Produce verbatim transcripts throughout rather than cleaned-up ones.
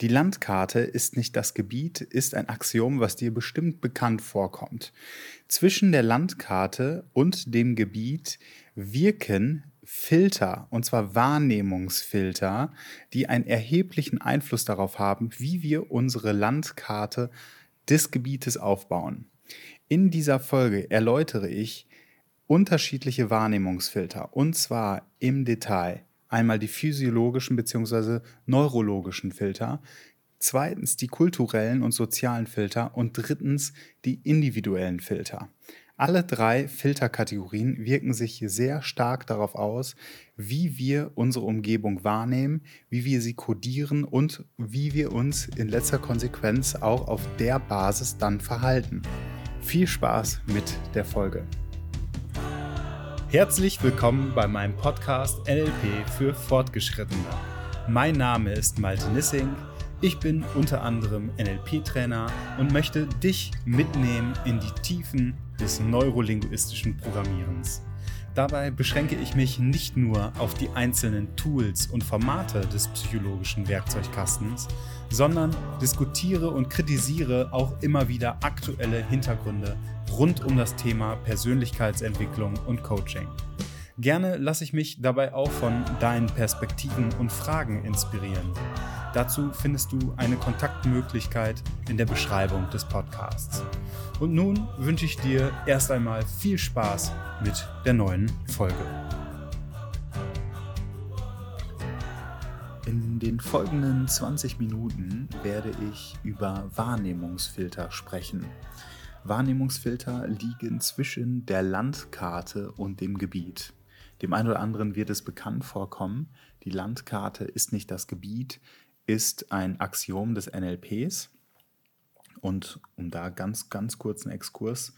Die Landkarte ist nicht das Gebiet, ist ein Axiom, was dir bestimmt bekannt vorkommt. Zwischen der Landkarte und dem Gebiet wirken Filter, und zwar Wahrnehmungsfilter, die einen erheblichen Einfluss darauf haben, wie wir unsere Landkarte des Gebietes aufbauen. In dieser Folge erläutere ich unterschiedliche Wahrnehmungsfilter, und zwar im Detail. Einmal die physiologischen bzw. neurologischen Filter, zweitens die kulturellen und sozialen Filter und drittens die individuellen Filter. Alle drei Filterkategorien wirken sich sehr stark darauf aus, wie wir unsere Umgebung wahrnehmen, wie wir sie kodieren und wie wir uns in letzter Konsequenz auch auf der Basis dann verhalten. Viel Spaß mit der Folge. Herzlich willkommen bei meinem Podcast N L P für Fortgeschrittene. Mein Name ist Malte Niessing. Ich bin unter anderem N L P-Trainer und möchte dich mitnehmen in die Tiefen des neurolinguistischen Programmierens. Dabei beschränke ich mich nicht nur auf die einzelnen Tools und Formate des psychologischen Werkzeugkastens, sondern diskutiere und kritisiere auch immer wieder aktuelle Hintergründe rund um das Thema Persönlichkeitsentwicklung und Coaching. Gerne lasse ich mich dabei auch von deinen Perspektiven und Fragen inspirieren. Dazu findest du eine Kontaktmöglichkeit in der Beschreibung des Podcasts. Und nun wünsche ich dir erst einmal viel Spaß mit der neuen Folge. In den folgenden zwanzig Minuten werde ich über Wahrnehmungsfilter sprechen. Wahrnehmungsfilter liegen zwischen der Landkarte und dem Gebiet. Dem einen oder anderen wird es bekannt vorkommen, die Landkarte ist nicht das Gebiet, ist ein Axiom des N L Ps. Und um da ganz, ganz kurz einen Exkurs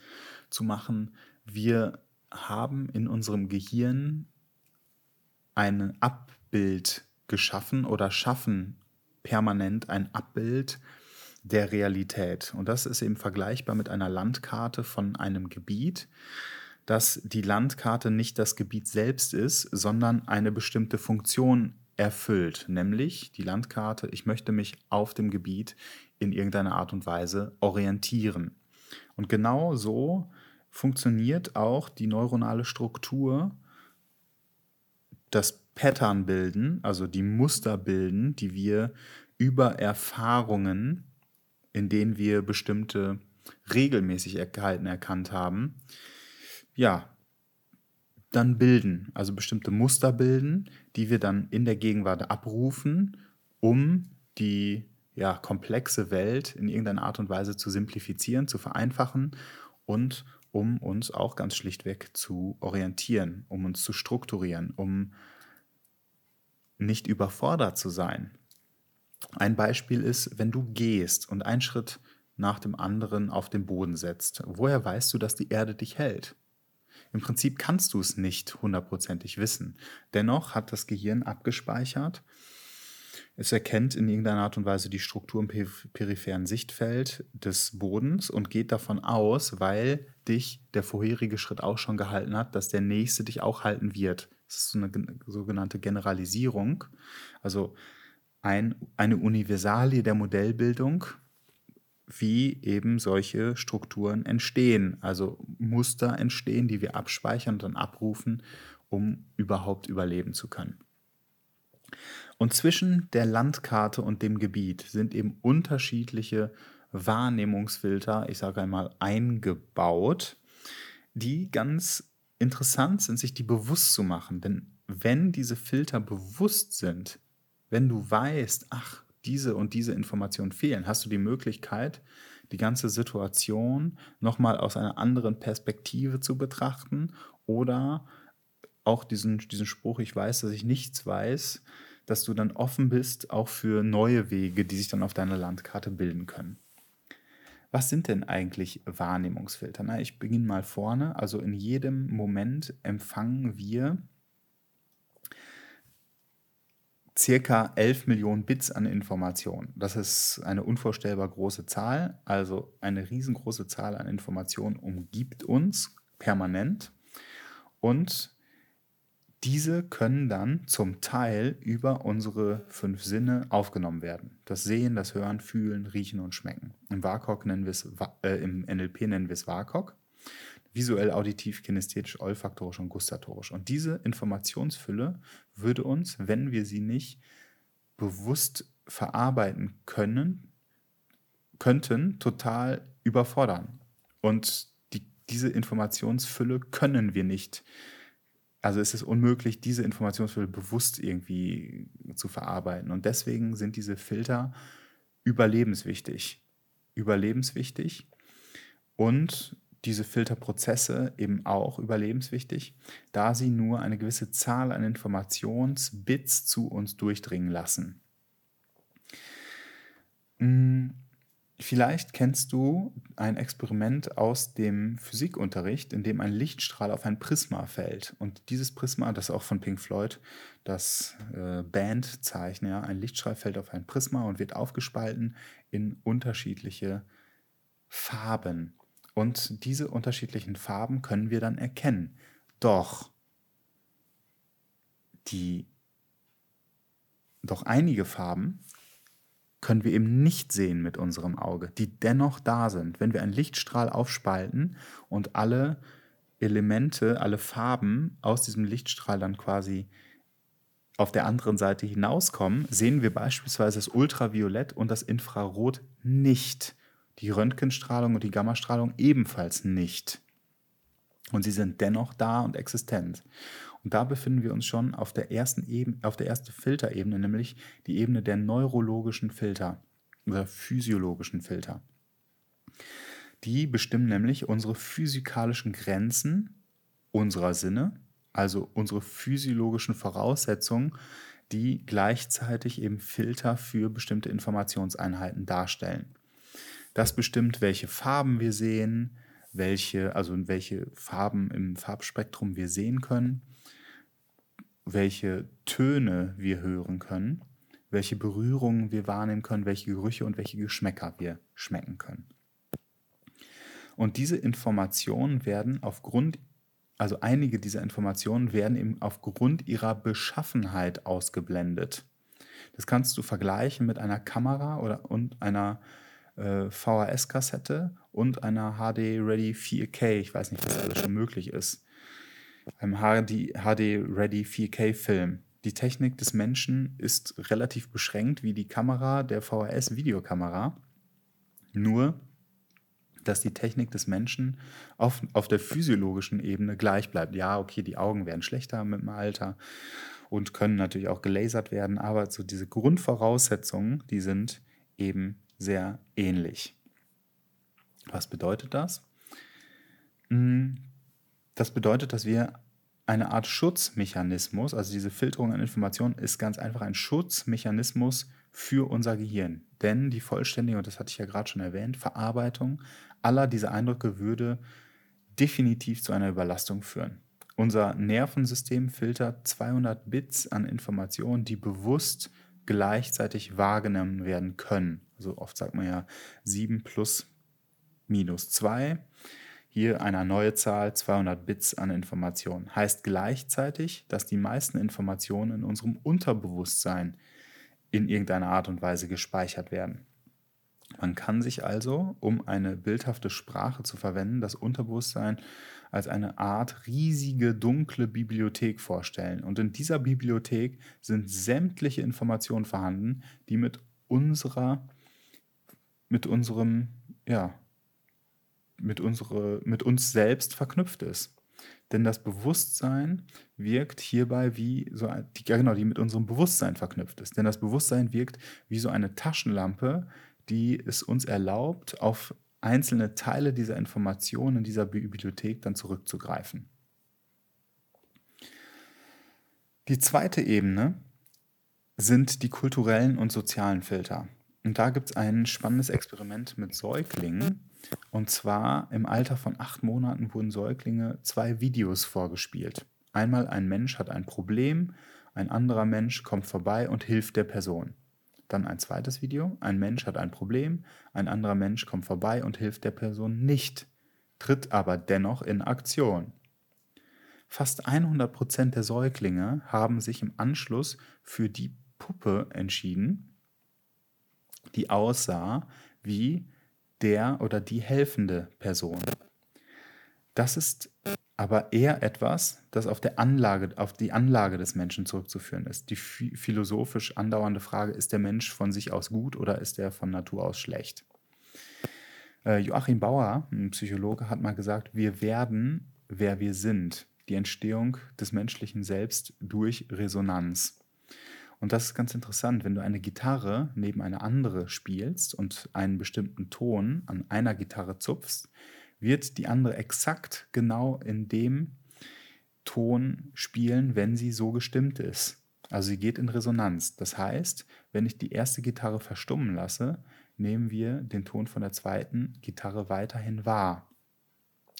zu machen, wir haben in unserem Gehirn ein Abbild geschaffen oder schaffen permanent ein Abbild der Realität. Und das ist eben vergleichbar mit einer Landkarte von einem Gebiet, dass die Landkarte nicht das Gebiet selbst ist, sondern eine bestimmte Funktion erfüllt, nämlich die Landkarte, ich möchte mich auf dem Gebiet in irgendeiner Art und Weise orientieren. Und genau so funktioniert auch die neuronale Struktur, das Pattern bilden, also die Muster bilden, die wir über Erfahrungen, in denen wir bestimmte Regelmäßigkeiten erkannt haben, ja, dann bilden, also bestimmte Muster bilden, die wir dann in der Gegenwart abrufen, um die ja, komplexe Welt in irgendeiner Art und Weise zu simplifizieren, zu vereinfachen und um uns auch ganz schlichtweg zu orientieren, um uns zu strukturieren, um nicht überfordert zu sein. Ein Beispiel ist, wenn du gehst und einen Schritt nach dem anderen auf den Boden setzt. Woher weißt du, dass die Erde dich hält? Im Prinzip kannst du es nicht hundertprozentig wissen. Dennoch hat das Gehirn abgespeichert. Es erkennt in irgendeiner Art und Weise die Struktur im peripheren Sichtfeld des Bodens und geht davon aus, weil dich der vorherige Schritt auch schon gehalten hat, dass der nächste dich auch halten wird. Das ist so eine sogenannte Generalisierung, also ein, eine Universalie der Modellbildung, wie eben solche Strukturen entstehen, also Muster entstehen, die wir abspeichern und dann abrufen, um überhaupt überleben zu können. Und zwischen der Landkarte und dem Gebiet sind eben unterschiedliche Wahrnehmungsfilter, ich sage einmal eingebaut, die ganz interessant sind, sich die bewusst zu machen. Denn wenn diese Filter bewusst sind, wenn du weißt, ach, diese und diese Informationen fehlen, hast du die Möglichkeit, die ganze Situation nochmal aus einer anderen Perspektive zu betrachten oder auch diesen, diesen Spruch, ich weiß, dass ich nichts weiß, dass du dann offen bist, auch für neue Wege, die sich dann auf deiner Landkarte bilden können. Was sind denn eigentlich Wahrnehmungsfilter? Na, ich beginne mal vorne. Also in jedem Moment empfangen wir circa elf Millionen Bits an Informationen. Das ist eine unvorstellbar große Zahl, also eine riesengroße Zahl an Informationen umgibt uns permanent und Diese können dann zum Teil über unsere fünf Sinne aufgenommen werden. Das Sehen, das Hören, Fühlen, Riechen und Schmecken. Im VARCOG nennen wir es, äh, im N L P nennen wir es VARCOG. Visuell, auditiv, kinästhetisch, olfaktorisch und gustatorisch. Und diese Informationsfülle würde uns, wenn wir sie nicht bewusst verarbeiten können, könnten, total überfordern. Und die, diese Informationsfülle können wir nicht Also es ist unmöglich, diese Informationsfülle bewusst irgendwie zu verarbeiten. Und deswegen sind diese Filter überlebenswichtig. Überlebenswichtig. Und diese Filterprozesse eben auch überlebenswichtig, da sie nur eine gewisse Zahl an Informationsbits zu uns durchdringen lassen. Vielleicht kennst du ein Experiment aus dem Physikunterricht, in dem ein Lichtstrahl auf ein Prisma fällt. Und dieses Prisma, das ist auch von Pink Floyd, das äh, Bandzeichen, ja, ein Lichtstrahl fällt auf ein Prisma und wird aufgespalten in unterschiedliche Farben. Und diese unterschiedlichen Farben können wir dann erkennen. Doch die, doch einige Farben können wir eben nicht sehen mit unserem Auge, die dennoch da sind. Wenn wir einen Lichtstrahl aufspalten und alle Elemente, alle Farben aus diesem Lichtstrahl dann quasi auf der anderen Seite hinauskommen, sehen wir beispielsweise das Ultraviolett und das Infrarot nicht. Die Röntgenstrahlung und die Gammastrahlung ebenfalls nicht. Und sie sind dennoch da und existent. Und da befinden wir uns schon auf der ersten Ebene, auf der ersten Filterebene, nämlich die Ebene der neurologischen Filter oder physiologischen Filter. Die bestimmen nämlich unsere physikalischen Grenzen unserer Sinne, also unsere physiologischen Voraussetzungen, die gleichzeitig eben Filter für bestimmte Informationseinheiten darstellen. Das bestimmt, welche Farben wir sehen, welche, also welche Farben im Farbspektrum wir sehen können, welche Töne wir hören können, welche Berührungen wir wahrnehmen können, welche Gerüche und welche Geschmäcker wir schmecken können. Und diese Informationen werden aufgrund, also einige dieser Informationen werden eben aufgrund ihrer Beschaffenheit ausgeblendet. Das kannst du vergleichen mit einer Kamera oder und einer V H S-Kassette und einer H D Ready vier K, ich weiß nicht, was alles schon möglich ist, einem H D Ready vier K-Film. Die Technik des Menschen ist relativ beschränkt wie die Kamera der V H S-Videokamera, nur dass die Technik des Menschen auf, auf der physiologischen Ebene gleich bleibt. Ja, okay, die Augen werden schlechter mit dem Alter und können natürlich auch gelasert werden, aber so diese Grundvoraussetzungen, die sind eben sehr ähnlich. Was bedeutet das? Das bedeutet, dass wir eine Art Schutzmechanismus, also diese Filterung an Informationen ist ganz einfach ein Schutzmechanismus für unser Gehirn. Denn die vollständige, und das hatte ich ja gerade schon erwähnt, Verarbeitung aller dieser Eindrücke würde definitiv zu einer Überlastung führen. Unser Nervensystem filtert zweihundert Bits an Informationen, die bewusst gleichzeitig wahrgenommen werden können. Also oft sagt man ja sieben plus minus zwei. Hier eine neue Zahl, zweihundert Bits an Informationen. Heißt gleichzeitig, dass die meisten Informationen in unserem Unterbewusstsein in irgendeiner Art und Weise gespeichert werden. Man kann sich also, um eine bildhafte Sprache zu verwenden, das Unterbewusstsein als eine Art riesige, dunkle Bibliothek vorstellen. Und in dieser Bibliothek sind sämtliche Informationen vorhanden, die mit unserer, mit unserem, ja, mit unsere, mit uns selbst verknüpft ist. Denn das Bewusstsein wirkt hierbei wie so, die, genau, die mit unserem Bewusstsein verknüpft ist. Denn das Bewusstsein wirkt wie so eine Taschenlampe, die es uns erlaubt, auf einzelne Teile dieser Informationen in dieser Bibliothek dann zurückzugreifen. Die zweite Ebene sind die kulturellen und sozialen Filter. Und da gibt es ein spannendes Experiment mit Säuglingen. Und zwar im Alter von acht Monaten wurden Säuglinge zwei Videos vorgespielt. Einmal ein Mensch hat ein Problem, ein anderer Mensch kommt vorbei und hilft der Person. Dann ein zweites Video, ein Mensch hat ein Problem, ein anderer Mensch kommt vorbei und hilft der Person nicht, tritt aber dennoch in Aktion. Fast hundert Prozent der Säuglinge haben sich im Anschluss für die Puppe entschieden, die aussah wie der oder die helfende Person. Das ist aber eher etwas, das auf, der Anlage, auf die Anlage des Menschen zurückzuführen ist. Die philosophisch andauernde Frage, ist der Mensch von sich aus gut oder ist er von Natur aus schlecht? Äh, Joachim Bauer, ein Psychologe, hat mal gesagt, wir werden, wer wir sind. Die Entstehung des menschlichen Selbst durch Resonanz. Und das ist ganz interessant, wenn du eine Gitarre neben eine andere spielst und einen bestimmten Ton an einer Gitarre zupfst, wird die andere exakt genau in dem Ton spielen, wenn sie so gestimmt ist. Also sie geht in Resonanz. Das heißt, wenn ich die erste Gitarre verstummen lasse, nehmen wir den Ton von der zweiten Gitarre weiterhin wahr.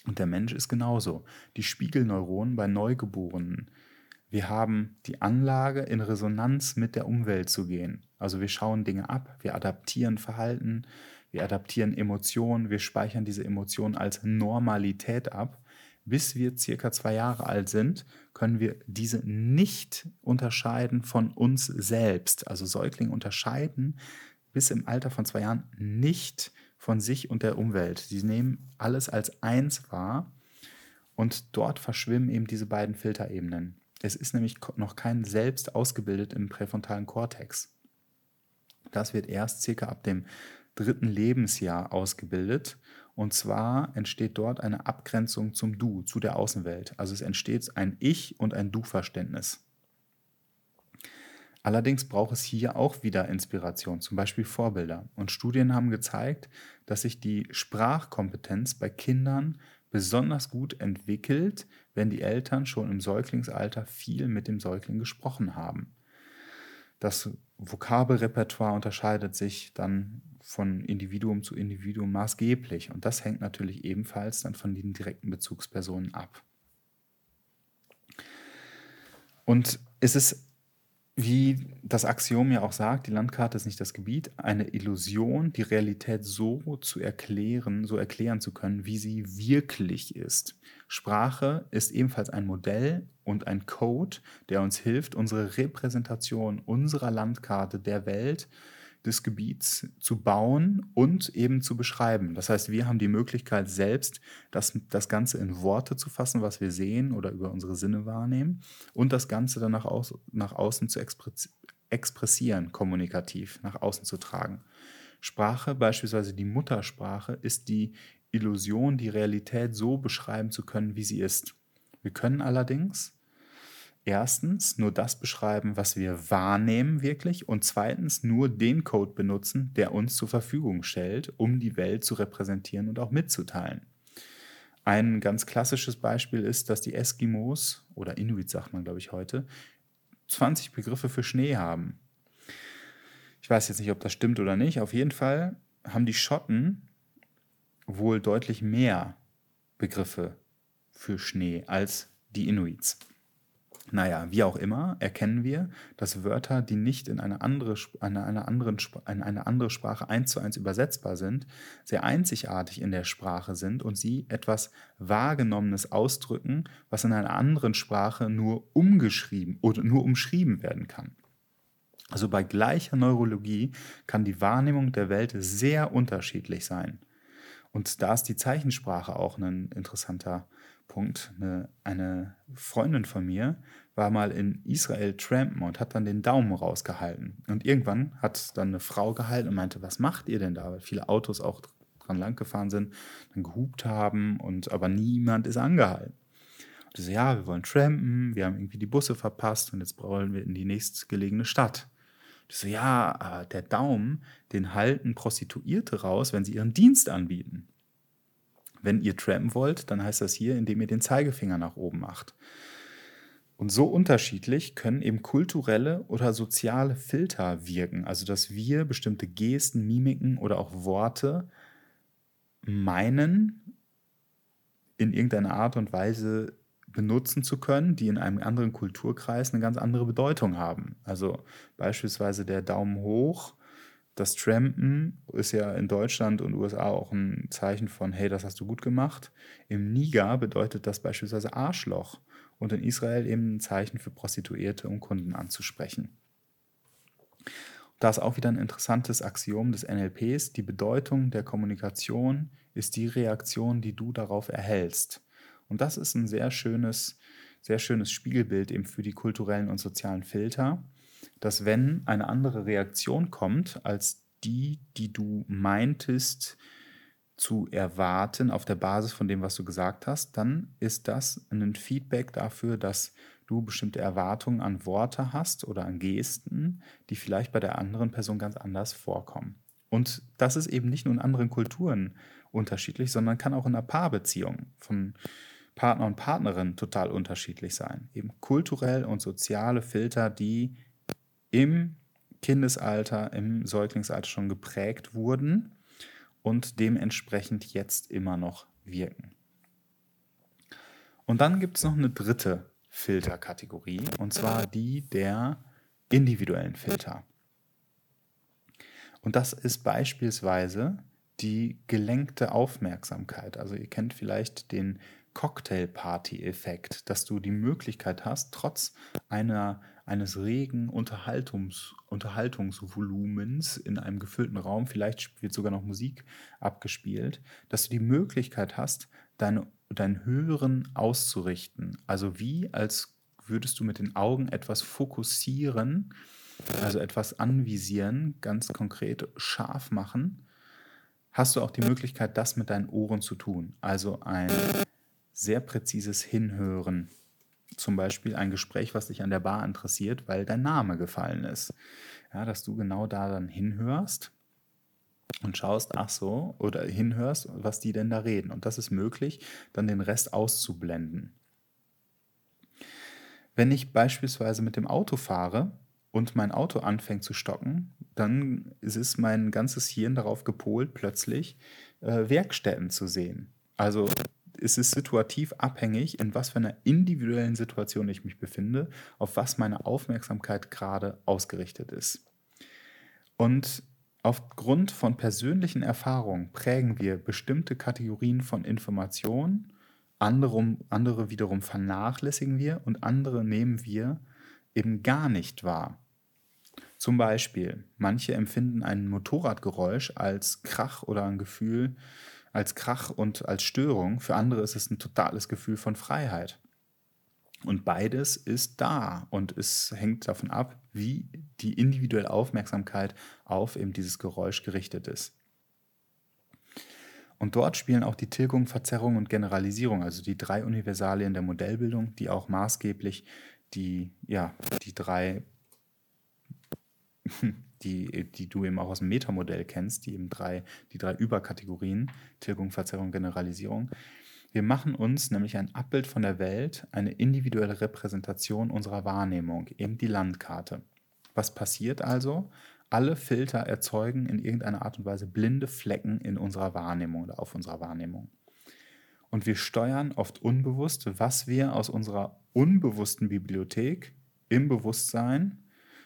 Und der Mensch ist genauso. Die Spiegelneuronen bei Neugeborenen. Wir haben die Anlage, in Resonanz mit der Umwelt zu gehen. Also wir schauen Dinge ab, wir adaptieren Verhalten, wir adaptieren Emotionen, wir speichern diese Emotionen als Normalität ab. Bis wir circa zwei Jahre alt sind, können wir diese nicht unterscheiden von uns selbst. Also Säuglinge unterscheiden bis im Alter von zwei Jahren nicht von sich und der Umwelt. Sie nehmen alles als eins wahr und dort verschwimmen eben diese beiden Filterebenen. Es ist nämlich noch kein Selbst ausgebildet im präfrontalen Kortex. Das wird erst circa ab dem dritten Lebensjahr ausgebildet. Und zwar entsteht dort eine Abgrenzung zum Du, zu der Außenwelt. Also es entsteht ein Ich- und ein Du-Verständnis. Allerdings braucht es hier auch wieder Inspiration, zum Beispiel Vorbilder. Und Studien haben gezeigt, dass sich die Sprachkompetenz bei Kindern besonders gut entwickelt, wenn die Eltern schon im Säuglingsalter viel mit dem Säugling gesprochen haben. Das Vokabelrepertoire unterscheidet sich dann von Individuum zu Individuum maßgeblich und das hängt natürlich ebenfalls dann von den direkten Bezugspersonen ab. Und es ist, wie das Axiom ja auch sagt, die Landkarte ist nicht das Gebiet, eine Illusion, die Realität so zu erklären, so erklären zu können, wie sie wirklich ist. Sprache ist ebenfalls ein Modell und ein Code, der uns hilft, unsere Repräsentation unserer Landkarte, der Welt, des Gebiets zu bauen und eben zu beschreiben. Das heißt, wir haben die Möglichkeit selbst, das, das Ganze in Worte zu fassen, was wir sehen oder über unsere Sinne wahrnehmen und das Ganze dann nach, aus, nach außen zu expressieren, kommunikativ nach außen zu tragen. Sprache, beispielsweise die Muttersprache, ist die Illusion, die Realität so beschreiben zu können, wie sie ist. Wir können allerdings erstens nur das beschreiben, was wir wahrnehmen wirklich und zweitens nur den Code benutzen, der uns zur Verfügung stellt, um die Welt zu repräsentieren und auch mitzuteilen. Ein ganz klassisches Beispiel ist, dass die Eskimos oder Inuit sagt man glaube ich heute, zwanzig Begriffe für Schnee haben. Ich weiß jetzt nicht, ob das stimmt oder nicht, auf jeden Fall haben die Schotten wohl deutlich mehr Begriffe für Schnee als die Inuits. Naja, wie auch immer, erkennen wir, dass Wörter, die nicht in eine andere, in eine andere, in eine andere Sprache eins zu eins übersetzbar sind, sehr einzigartig in der Sprache sind und sie etwas Wahrgenommenes ausdrücken, was in einer anderen Sprache nur umgeschrieben oder nur umschrieben werden kann. Also bei gleicher Neurologie kann die Wahrnehmung der Welt sehr unterschiedlich sein. Und da ist die Zeichensprache auch ein interessanter Punkt. Eine, eine Freundin von mir war mal in Israel trampen und hat dann den Daumen rausgehalten. Und irgendwann hat dann eine Frau gehalten und meinte, was macht ihr denn da? Weil viele Autos auch dran lang gefahren sind, dann gehupt haben, und aber niemand ist angehalten. Und die so, ja, wir wollen trampen, wir haben irgendwie die Busse verpasst und jetzt wollen wir in die nächstgelegene Stadt. Und die so, ja, aber der Daumen, den halten Prostituierte raus, wenn sie ihren Dienst anbieten. Wenn ihr trampen wollt, dann heißt das hier, indem ihr den Zeigefinger nach oben macht. Und so unterschiedlich können eben kulturelle oder soziale Filter wirken. Also dass wir bestimmte Gesten, Mimiken oder auch Worte meinen, in irgendeiner Art und Weise benutzen zu können, die in einem anderen Kulturkreis eine ganz andere Bedeutung haben. Also beispielsweise der Daumen hoch. Das Trampen ist ja in Deutschland und U S A auch ein Zeichen von, hey, das hast du gut gemacht. Im Niger bedeutet das beispielsweise Arschloch. und in Israel eben ein Zeichen für Prostituierte, um Kunden anzusprechen. Da ist auch wieder ein interessantes Axiom des N L Ps. Die Bedeutung der Kommunikation ist die Reaktion, die du darauf erhältst. Und das ist ein sehr schönes, sehr schönes Spiegelbild eben für die kulturellen und sozialen Filter, dass wenn eine andere Reaktion kommt als die, die du meintest zu erwarten auf der Basis von dem, was du gesagt hast, dann ist das ein Feedback dafür, dass du bestimmte Erwartungen an Worte hast oder an Gesten, die vielleicht bei der anderen Person ganz anders vorkommen. Und das ist eben nicht nur in anderen Kulturen unterschiedlich, sondern kann auch in einer Paarbeziehung von Partner und Partnerin total unterschiedlich sein. Eben kulturell und soziale Filter, die im Kindesalter, im Säuglingsalter schon geprägt wurden und dementsprechend jetzt immer noch wirken. Und dann gibt es noch eine dritte Filterkategorie, und zwar die der individuellen Filter. Und das ist beispielsweise die gelenkte Aufmerksamkeit. Also ihr kennt vielleicht den Cocktail-Party-Effekt, dass du die Möglichkeit hast, trotz einer, eines regen Unterhaltungs, Unterhaltungsvolumens in einem gefüllten Raum, vielleicht wird sogar noch Musik abgespielt, dass du die Möglichkeit hast, deine, dein Hören auszurichten. Also wie, als würdest du mit den Augen etwas fokussieren, also etwas anvisieren, ganz konkret scharf machen, hast du auch die Möglichkeit, das mit deinen Ohren zu tun. Also ein sehr präzises Hinhören. Zum Beispiel ein Gespräch, was dich an der Bar interessiert, weil dein Name gefallen ist. Ja, dass du genau da dann hinhörst und schaust, ach so, oder hinhörst, was die denn da reden. Und das ist möglich, dann den Rest auszublenden. Wenn ich beispielsweise mit dem Auto fahre und mein Auto anfängt zu stocken, dann ist mein ganzes Hirn darauf gepolt, plötzlich äh, Werkstätten zu sehen. Also es ist situativ abhängig, in was für einer individuellen Situation ich mich befinde, auf was meine Aufmerksamkeit gerade ausgerichtet ist. Und aufgrund von persönlichen Erfahrungen prägen wir bestimmte Kategorien von Informationen, andere, andere wiederum vernachlässigen wir und andere nehmen wir eben gar nicht wahr. Zum Beispiel, manche empfinden ein Motorradgeräusch als Krach oder ein Gefühl, als Krach und als Störung. Für andere ist es ein totales Gefühl von Freiheit. Und beides ist da. Und es hängt davon ab, wie die individuelle Aufmerksamkeit auf eben dieses Geräusch gerichtet ist. Und dort spielen auch die Tilgung, Verzerrung und Generalisierung, also die drei Universalien der Modellbildung, die auch maßgeblich die, ja, die drei, die, die du eben auch aus dem Metamodell kennst, die eben drei, die drei Überkategorien, Tilgung, Verzerrung, Generalisierung. Wir machen uns nämlich ein Abbild von der Welt, eine individuelle Repräsentation unserer Wahrnehmung, eben die Landkarte. Was passiert also? Alle Filter erzeugen in irgendeiner Art und Weise blinde Flecken in unserer Wahrnehmung oder auf unserer Wahrnehmung. Und wir steuern oft unbewusst, was wir aus unserer unbewussten Bibliothek im Bewusstsein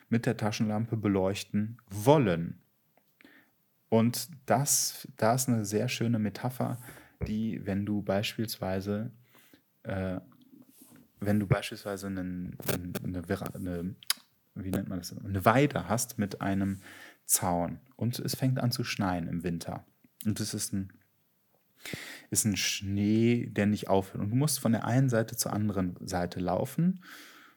mit der Taschenlampe beleuchten wollen. Und das, das ist eine sehr schöne Metapher, die, wenn du beispielsweise, äh, wenn du beispielsweise einen, eine, eine, wie nennt man das? eine Weide hast mit einem Zaun und es fängt an zu schneien im Winter. Und es ist ein ist ein Schnee, der nicht aufhört. Und du musst von der einen Seite zur anderen Seite laufen.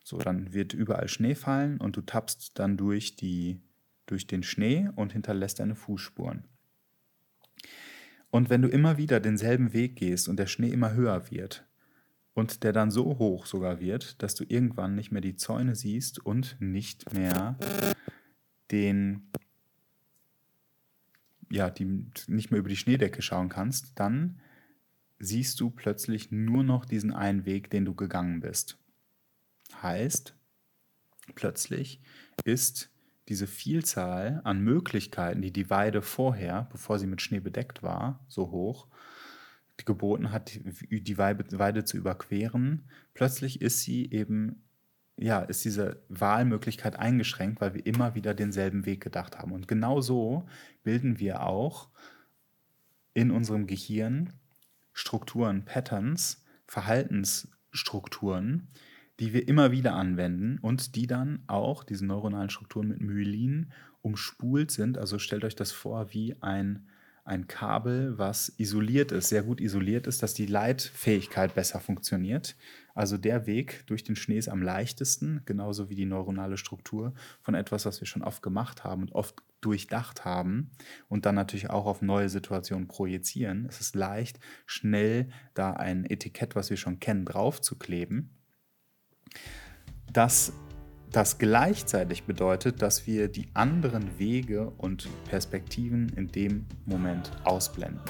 So, dann wird überall Schnee fallen und du tappst dann durch, die, durch den Schnee und hinterlässt deine Fußspuren. Und wenn du immer wieder denselben Weg gehst und der Schnee immer höher wird und der dann so hoch sogar wird, dass du irgendwann nicht mehr die Zäune siehst und nicht mehr den... ja, die nicht mehr über die Schneedecke schauen kannst, dann siehst du plötzlich nur noch diesen einen Weg, den du gegangen bist. Heißt, plötzlich ist diese Vielzahl an Möglichkeiten, die die Weide vorher, bevor sie mit Schnee bedeckt war, so hoch, geboten hat, die Weide zu überqueren, plötzlich ist sie eben, ja, ist diese Wahlmöglichkeit eingeschränkt, weil wir immer wieder denselben Weg gedacht haben. Und genau so bilden wir auch in unserem Gehirn Strukturen, Patterns, Verhaltens, Strukturen, die wir immer wieder anwenden und die dann auch, diese neuronalen Strukturen mit Myelin, umspult sind. Also stellt euch das vor wie ein, ein Kabel, was isoliert ist, sehr gut isoliert ist, dass die Leitfähigkeit besser funktioniert. Also der Weg durch den Schnee ist am leichtesten, genauso wie die neuronale Struktur von etwas, was wir schon oft gemacht haben und oft durchdacht haben und dann natürlich auch auf neue Situationen projizieren. Es ist leicht, schnell da ein Etikett, was wir schon kennen, drauf zu kleben. Dass das gleichzeitig bedeutet, dass wir die anderen Wege und Perspektiven in dem Moment ausblenden.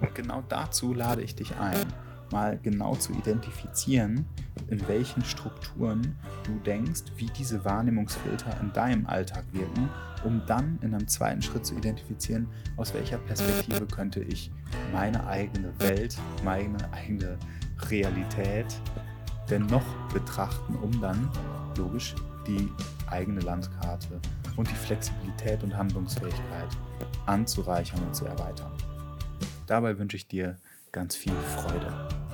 Und genau dazu lade ich dich ein, mal genau zu identifizieren, in welchen Strukturen du denkst, wie diese Wahrnehmungsfilter in deinem Alltag wirken, um dann in einem zweiten Schritt zu identifizieren, aus welcher Perspektive könnte ich meine eigene Welt, meine eigene Realität denn noch betrachten, um dann logisch die eigene Landkarte und die Flexibilität und Handlungsfähigkeit anzureichern und zu erweitern. Dabei wünsche ich dir ganz viel Freude.